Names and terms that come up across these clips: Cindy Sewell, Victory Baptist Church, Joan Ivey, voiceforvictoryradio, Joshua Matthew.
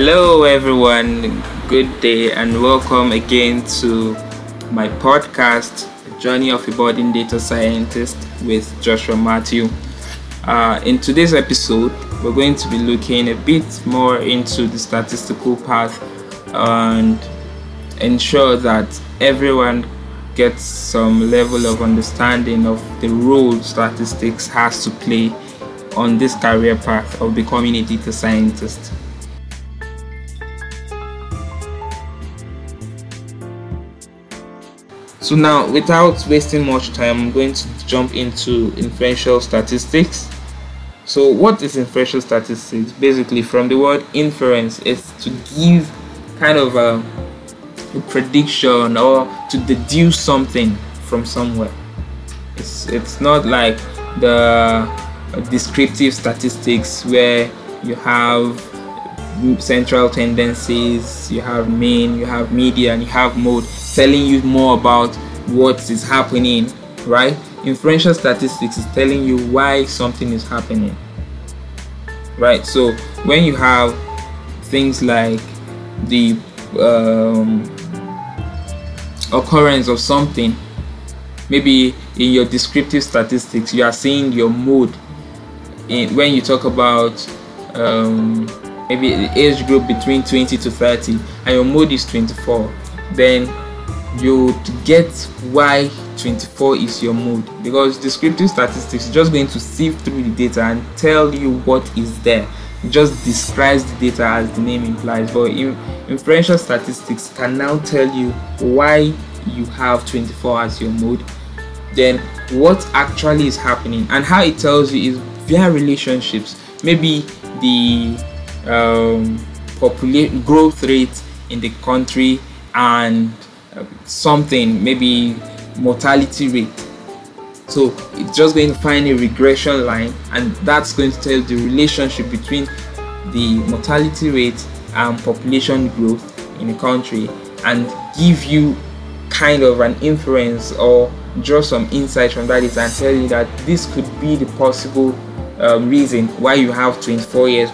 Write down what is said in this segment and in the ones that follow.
Hello everyone, good day and welcome again to my podcast, Journey of a Budding Data Scientist with Joshua Matthew. In today's episode, we're going to be looking a bit more into the statistical path and ensure that everyone gets some level of understanding of the role statistics has to play on this career path of becoming a data scientist. So now, without wasting much time, I'm going to jump into inferential statistics. So what is inferential statistics? Basically, from the word inference, it's to give kind of a prediction or to deduce something from somewhere. It's not like the descriptive statistics where you have central tendencies, you have mean, you have media, and you have mode, telling you more about what is happening, right? Inferential statistics is telling you why something is happening, right? So when you have things like the occurrence of something, maybe in your descriptive statistics, you are seeing your mode. When you talk about maybe the age group between 20 to 30 and your mode is 24, then you get why 24 is your mode, because descriptive statistics is just going to sift through the data and tell you what is there. It just describes the data as the name implies, but inferential statistics can now tell you why you have 24 as your mode, then what actually is happening. And how it tells you is via relationships, maybe the population growth rate in the country and something, maybe mortality rate. So it's just going to find a regression line, and that's going to tell the relationship between the mortality rate and population growth in the country, and give you kind of an inference or draw some insight from that data and tell you that this could be the possible reason why you have 24 years.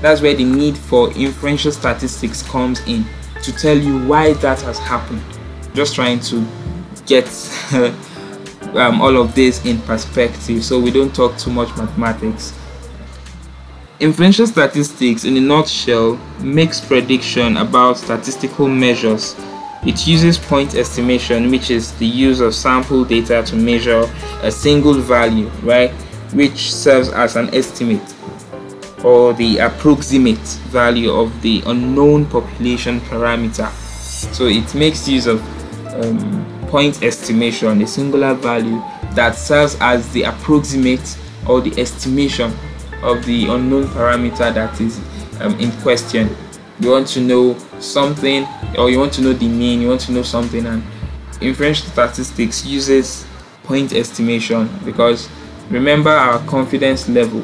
That's where the need for inferential statistics comes in, to tell you why that has happened. Just trying to get all of this in perspective so we don't talk too much mathematics. Inferential statistics, in a nutshell, makes prediction about statistical measures. It uses point estimation, which is the use of sample data to measure a single value, right? Which serves as an estimate or the approximate value of the unknown population parameter. So it makes use of point estimation, a singular value that serves as the approximate or the estimation of the unknown parameter that is in question. You want to know something, or you want to know the mean, you want to know something, and inferential statistics uses point estimation because, remember, our confidence level,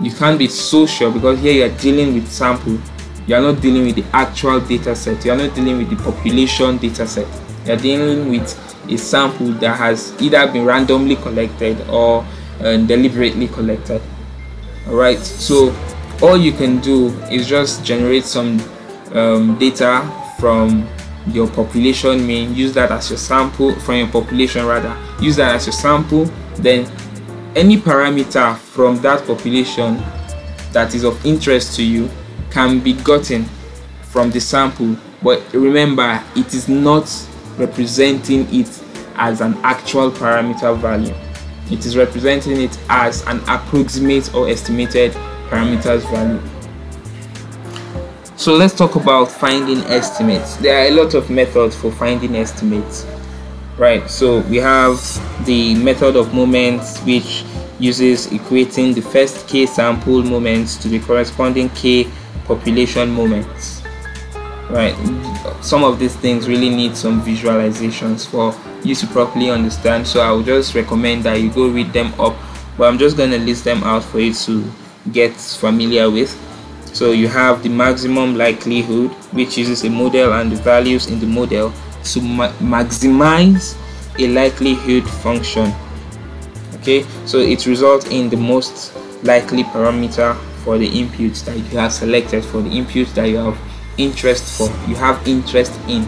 you can't be so sure, because here you are dealing with sample, you are not dealing with the actual data set, you are not dealing with the population data set, you are dealing with a sample that has either been randomly collected or deliberately collected. Alright, so all you can do is just generate some data from your population mean, use that as your sample, from your population rather, use that as your sample, then any parameter from that population that is of interest to you can be gotten from the sample, but remember, it is not representing it as an actual parameter value. It is representing it as an approximate or estimated parameter's value. So let's talk about finding estimates. There are a lot of methods for finding estimates. Right, so we have the method of moments, which uses equating the first k sample moments to the corresponding k population moments. Right, some of these things really need some visualizations for you to properly understand, so I would just recommend that you go read them up, but I'm just going to list them out for you to get familiar with. So you have the maximum likelihood, which uses a model and the values in the model to maximize a likelihood function. Okay, so it results in the most likely parameter for the inputs that you have selected, for the inputs that you have interest for, you have interest in.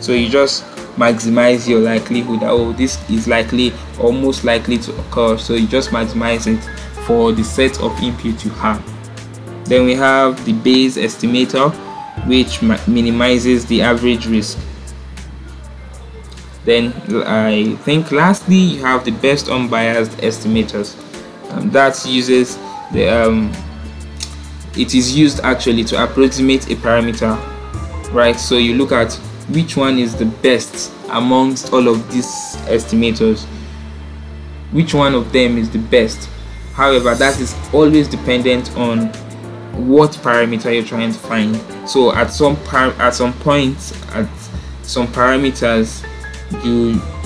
So you just maximize your likelihood that, oh, this is likely or most likely to occur. So you just maximize it for the set of input you have. Then we have the Bayes estimator, which minimizes the average risk. Then I think lastly you have the best unbiased estimators, and that uses the it is used actually to approximate a parameter, right? So you look at which one is the best amongst all of these estimators, which one of them is the best. However, that is always dependent on what parameter you're trying to find. So at some parameters,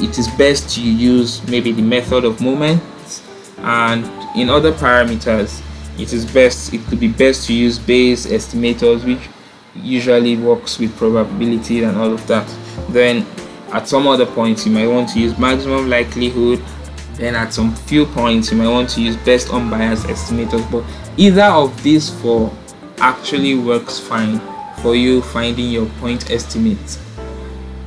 it is best you use maybe the method of moments, and in other parameters it could be best to use Bayes estimators, which usually works with probability and all of that. Then at some other points you might want to use maximum likelihood. Then at some few points you might want to use best unbiased estimators. But either of these four actually works fine for you finding your point estimates,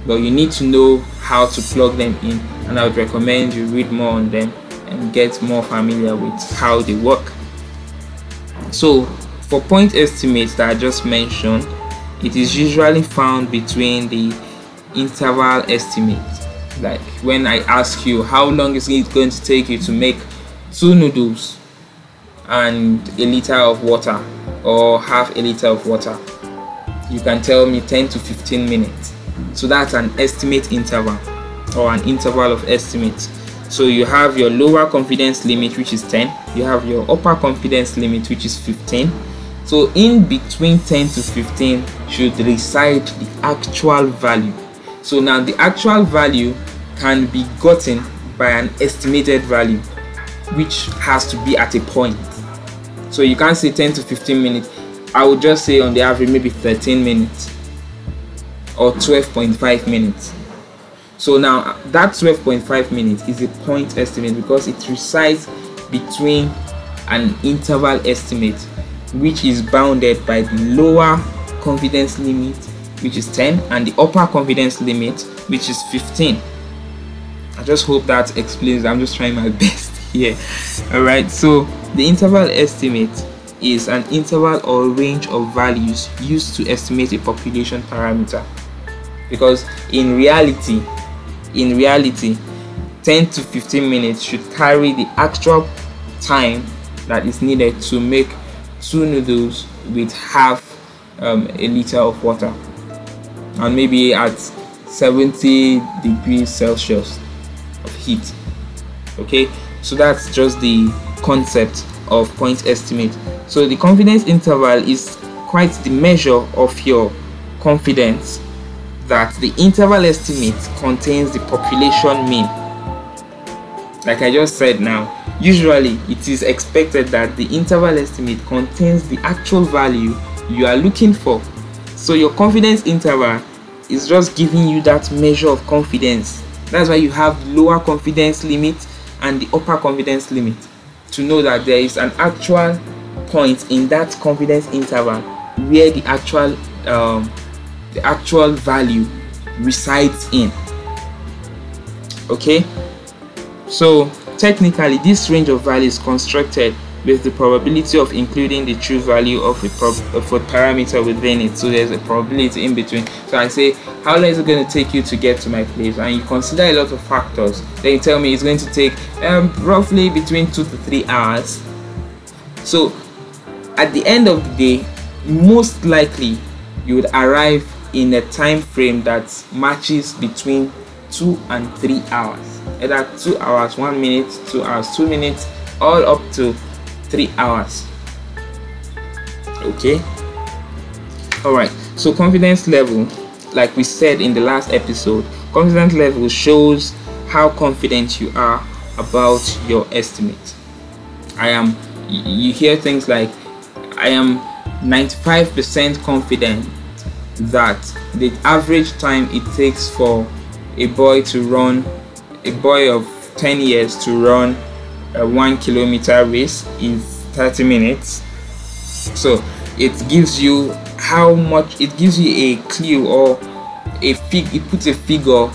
but you need to know how to plug them in, and I would recommend you read more on them and get more familiar with how they work. So for point estimates that I just mentioned, it is usually found between the interval estimates, like when I ask you how long is it going to take you to make 2 noodles and a liter of water or half a liter of water, you can tell me 10 to 15 minutes. So that's an estimate interval, or an interval of estimates. So you have your lower confidence limit, which is 10, you have your upper confidence limit, which is 15. So in between 10 to 15 should reside the actual value. So now the actual value can be gotten by an estimated value, which has to be at a point. So you can't say 10 to 15 minutes. I would just say on the average maybe 13 minutes or 12.5 minutes. So now that 12.5 minutes is a point estimate because it resides between an interval estimate, which is bounded by the lower confidence limit, which is 10, and the upper confidence limit, which is 15. I just hope that explains. I'm just trying my best here. All right, so the interval estimate is an interval or range of values used to estimate a population parameter, because in reality 10 to 15 minutes should carry the actual time that is needed to make 2 noodles with half a liter of water, and maybe at 70 degrees Celsius of heat. Okay, so that's just the concept of point estimate. So the confidence interval is quite the measure of your confidence that the interval estimate contains the population mean. Like I just said now, usually it is expected that the interval estimate contains the actual value you are looking for. So your confidence interval is just giving you that measure of confidence. That's why you have lower confidence limit and the upper confidence limit, to know that there is an actual point in that confidence interval where the actual value resides in. Okay, so technically this range of value is constructed with the probability of including the true value of a parameter within it. So there's a probability in between. So I say, how long is it going to take you to get to my place? And you consider a lot of factors. Then you tell me it's going to take roughly between 2 to 3 hours. So at the end of the day, most likely you would arrive in a time frame that matches between 2 and 3 hours. Either 2 hours, 1 minute, 2 hours, 2 minutes, all up to 3 hours. Okay, all right. So confidence level, like we said in the last episode, confidence level shows how confident you are about your estimate. You hear things like, I am 95% confident that the average time it takes for a boy of 10 years to run a 1 kilometer race in 30 minutes So it gives you how much, it gives you a clue or a fig, it puts a figure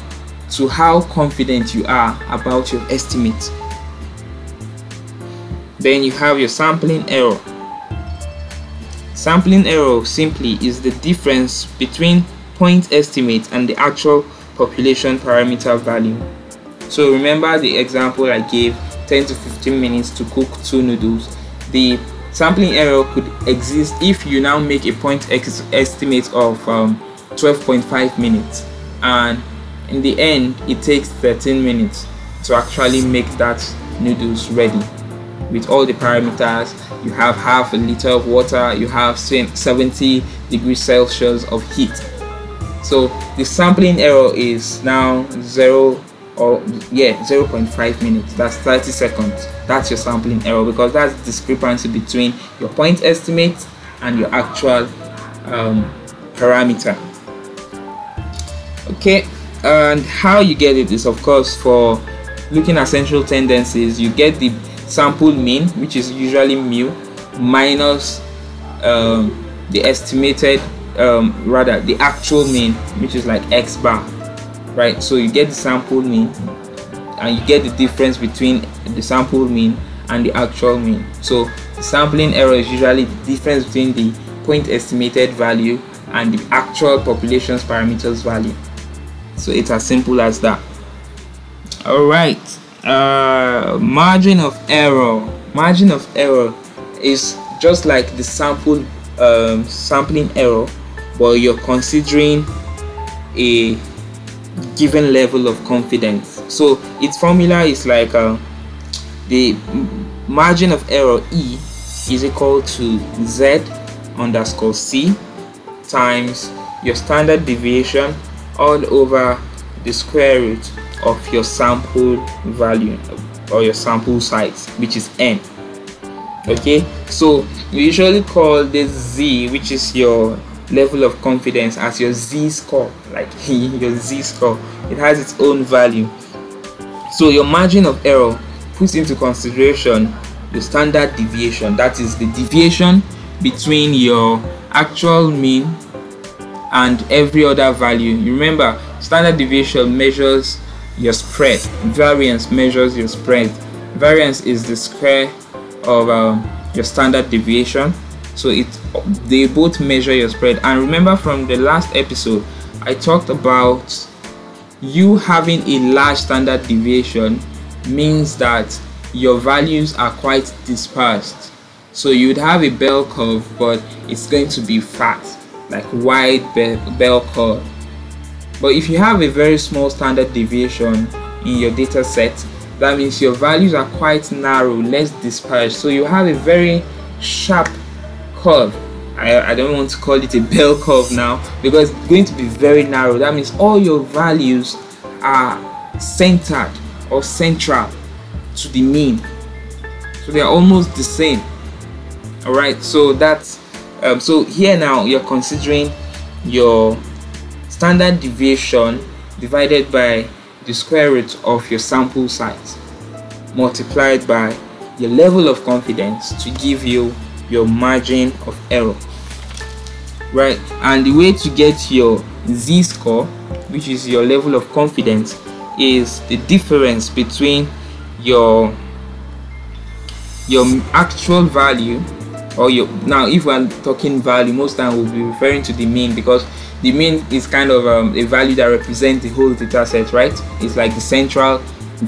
to how confident you are about your estimate. Then you have your sampling error. Sampling error simply is the difference between point estimate and the actual population parameter value. So remember the example I gave, 10 to 15 minutes to cook 2 noodles. The sampling error could exist if you now make a point estimate of 12.5 minutes and in the end it takes 13 minutes to actually make that noodles ready with all the parameters. You have half a liter of water, you have 70 degrees Celsius of heat. So the sampling error is now 0.5 minutes, that's 30 seconds. That's your sampling error because that's the discrepancy between your point estimate and your actual parameter. Okay, and how you get it is, of course, for looking at central tendencies, you get the sample mean, which is usually mu, minus the estimated, rather the actual mean, which is like x bar, right? So you get the sample mean and you get the difference between the sample mean and the actual mean. So the sampling error is usually the difference between the point estimated value and the actual population's parameters value. So it's as simple as that. All right, margin of error. Margin of error is just like the sampling error, but you're considering a given level of confidence. So its formula is like the margin of error E is equal to Z_C times your standard deviation all over the square root of your sample value or your sample size, which is n. Okay, so you usually call this Z, which is your level of confidence, as your Z score, like your Z score. It has its own value. So your margin of error puts into consideration the standard deviation, that is the deviation between your actual mean and every other value. You remember, standard deviation measures your spread, variance measures your spread. Variance is the square of your standard deviation. So they both measure your spread. And remember from the last episode, I talked about you having a large standard deviation means that your values are quite dispersed. So you'd have a bell curve, but it's going to be fat, like wide bell curve. But if you have a very small standard deviation in your data set, that means your values are quite narrow, less dispersed. So you have a very sharp curve. I don't want to call it a bell curve now because it's going to be very narrow. That means all your values are centered or central to the mean. So they are almost the same. All right. So that's so here now you're considering your standard deviation divided by the square root of your sample size multiplied by your level of confidence to give you your margin of error, right? And the way to get your Z-score, which is your level of confidence, is the difference between your actual value or your, now if we're talking value, most time we'll be referring to the mean because the mean is kind of a value that represents the whole data set, right? It's like the central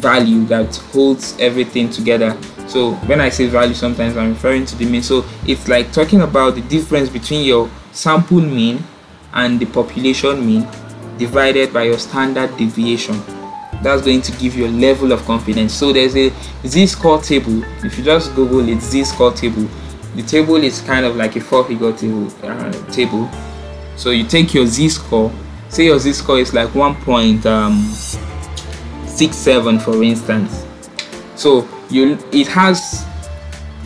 value that holds everything together. So when I say value, sometimes I'm referring to the mean. So it's like talking about the difference between your sample mean and the population mean divided by your standard deviation. That's going to give you a level of confidence. So there's a Z-score table. If you just Google it, Z-score table. The table is kind of like a four-figure table. So you take your Z-score, say your Z-score is like 1.67 for instance. So it has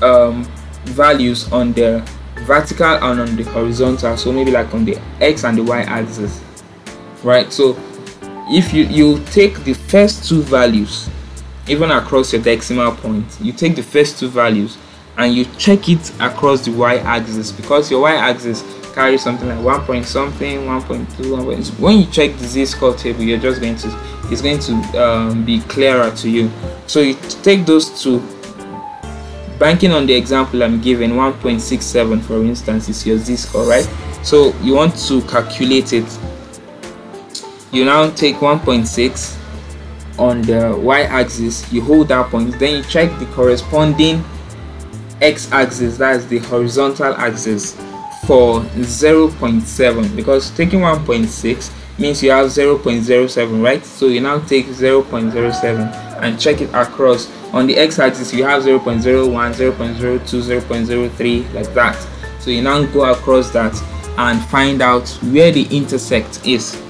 values on the vertical and on the horizontal, so maybe like on the X and the Y axis, right? So if you take the first two values, even across your decimal point, you take the first two values and you check it across the y-axis, because your y-axis carries something like 1 point something, 1.2, 1. When you check the z-score table, you're just going to, it's going to be clearer to you. So you take those two, banking on the example I'm giving, 1.67 for instance is your z-score, right? So you want to calculate it. You now take 1.6 on the y-axis, you hold that point, then you check the corresponding x-axis, that is the horizontal axis, for 0.7, because taking 1.6 means you have 0.07, right? So you now take 0.07 and check it across. On the x-axis you have 0.01, 0.02, 0.03, like that. So you now go across that and find out where the intersect is.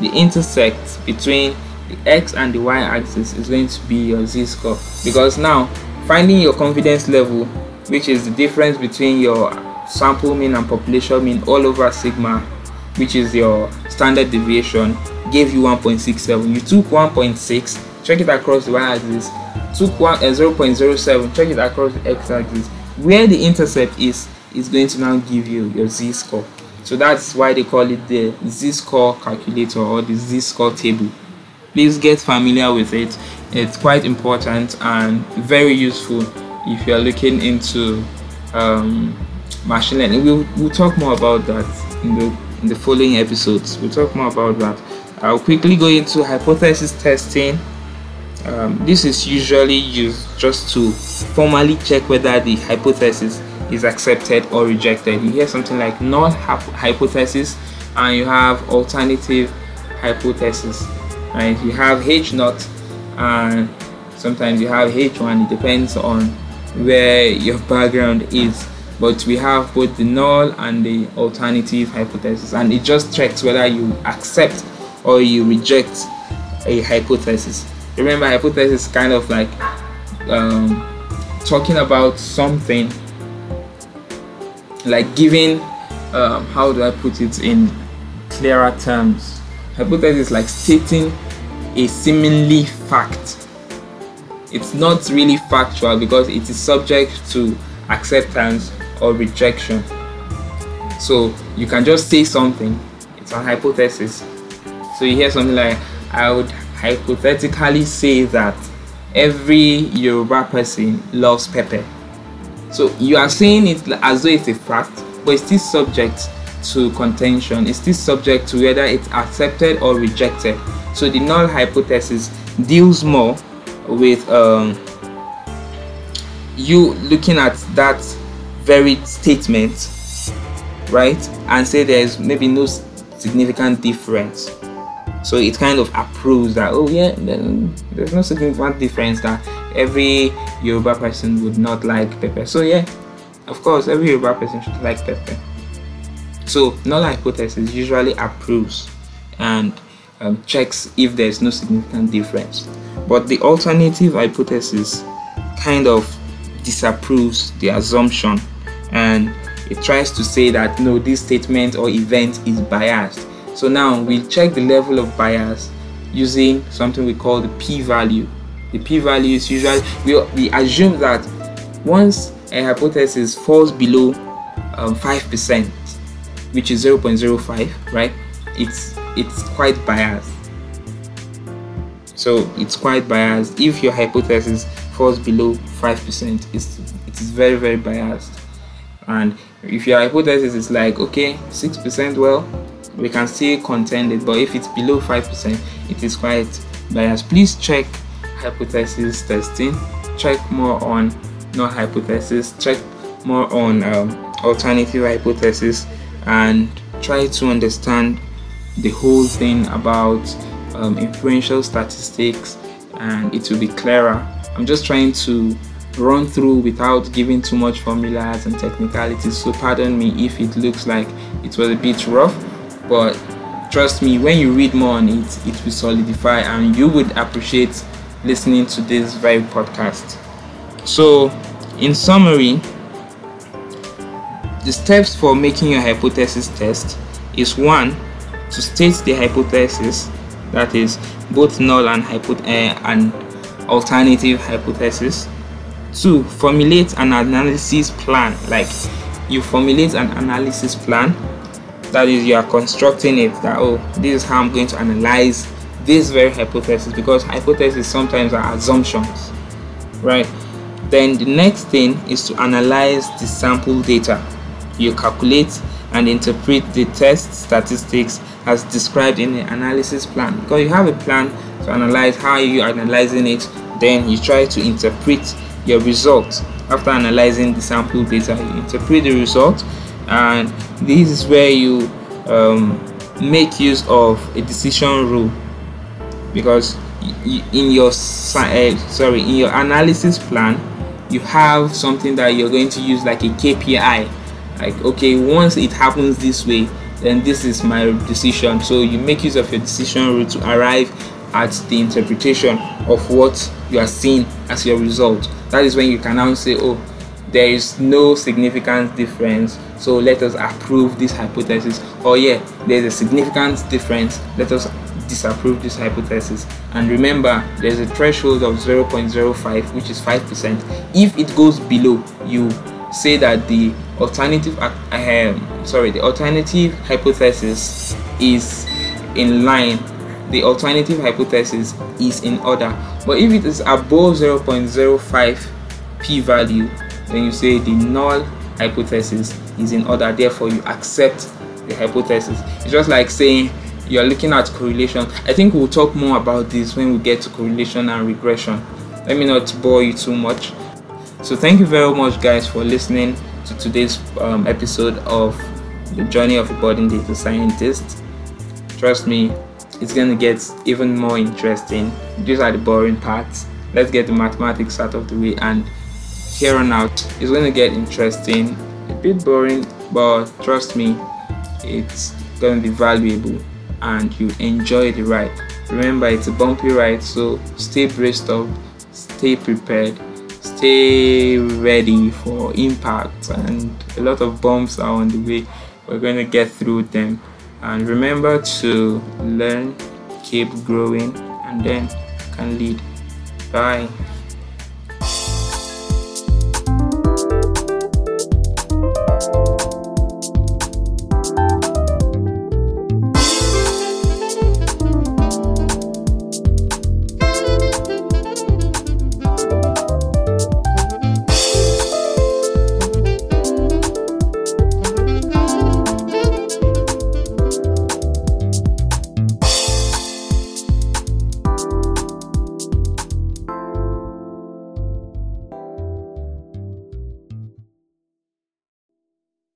The intersect between the x and the y-axis is going to be your z-score, because now finding your confidence level, which is the difference between your sample mean and population mean all over sigma, which is your standard deviation, gave you 1.67. You took 1.6, check it across the y-axis, took 0.07, check it across the x-axis. Where the intercept is going to now give you your z-score. So that's why they call it the z-score calculator or the z-score table. Please get familiar with it. It's quite important and very useful if you are looking into machine learning. We'll talk more about that in the following episodes. We'll talk more about that. I'll quickly go into hypothesis testing. This is usually used just to formally check whether the hypothesis is accepted or rejected. You hear something like null hypothesis, and you have alternative hypothesis, right? You have H0 and sometimes you have H1. It depends on where your background is, but we have both the null and the alternative hypothesis, and it just checks whether you accept or you reject a hypothesis. Remember, hypothesis is kind of like talking about something, like giving, how do I put it in clearer terms? Hypothesis is like stating a seemingly fact. It's not really factual because it is subject to acceptance or rejection. So you can just say something, it's a hypothesis. So you hear something like, I would hypothetically say that every Yoruba person loves pepper. So you are saying it as though it's a fact, but it's still subject to contention. It's still subject to whether it's accepted or rejected. So the null hypothesis deals more with you looking at that very statement, right? And say there is maybe no significant difference. So it kind of approves that, oh yeah, then there's no significant difference that every Yoruba person would not like pepper. So yeah, of course, every Yoruba person should like pepper. So null hypothesis usually approves and checks if there's no significant difference. But the alternative hypothesis kind of disapproves the assumption, and it tries to say that no, this statement or event is biased. So now we'll check the level of bias using something we call the p-value. The p-value is usually, we assume that once a hypothesis falls below 5%, which is 0.05, right, it's quite biased. So it's quite biased. If your hypothesis falls below 5%, it is very, very biased. And if your hypothesis is like, okay, 6%, well, we can still contend it, but if it's below 5%, it is quite biased. Please check hypothesis testing, check more on null hypothesis, check more on alternative hypothesis, and try to understand the whole thing about inferential statistics, and it will be clearer. I'm just trying to run through without giving too much formulas and technicalities, so pardon me if it looks like it was a bit rough, but trust me, when you read more on it, it will solidify, and you would appreciate listening to this very podcast. So in summary, the steps for making your hypothesis test is 1, to state the hypothesis, that is both null and alternative hypothesis. 2. Formulate an analysis plan. Like, you formulate an analysis plan. That is, you are constructing it that, oh, this is how I'm going to analyze this very hypothesis, because hypotheses sometimes are assumptions, right? Then the next thing is to analyze the sample data. You calculate and interpret the test statistics as described in the analysis plan, because you have a plan to analyze how you're analyzing it. Then you try to interpret your results. After analyzing the sample data, you interpret the result, and this is where you make use of a decision rule, because in your analysis plan you have something that you're going to use, like a KPI. Like, okay, once it happens this way, then this is my decision. So you make use of your decision rule to arrive at the interpretation of what you are seeing as your result. That is when you can now say, oh, there is no significant difference, so let us approve this hypothesis. Or yeah, there's a significant difference, let us disapprove this hypothesis. And remember, there's a threshold of 0.05, which is 5%. If it goes below, you say that the alternative hypothesis is in line, the alternative hypothesis is in order. But if it is above 0.05 p-value, then you say the null hypothesis is in order, therefore you accept the hypothesis. It's just like saying you're looking at correlation. I think we'll talk more about this when we get to correlation and regression. Let me not bore you too much. So thank you very much, guys, for listening to today's episode of The Journey of a Budding Data Scientist. Trust me, it's going to get even more interesting. These are the boring parts. Let's get the mathematics out of the way, and here on out, it's going to get interesting, a bit boring, but trust me, it's going to be valuable and you enjoy the ride. Remember, it's a bumpy ride, so stay braced up, stay prepared, stay ready for impact, and a lot of bumps are on the way. We're going to get through them, and remember to learn, keep growing, and then you can lead. Bye.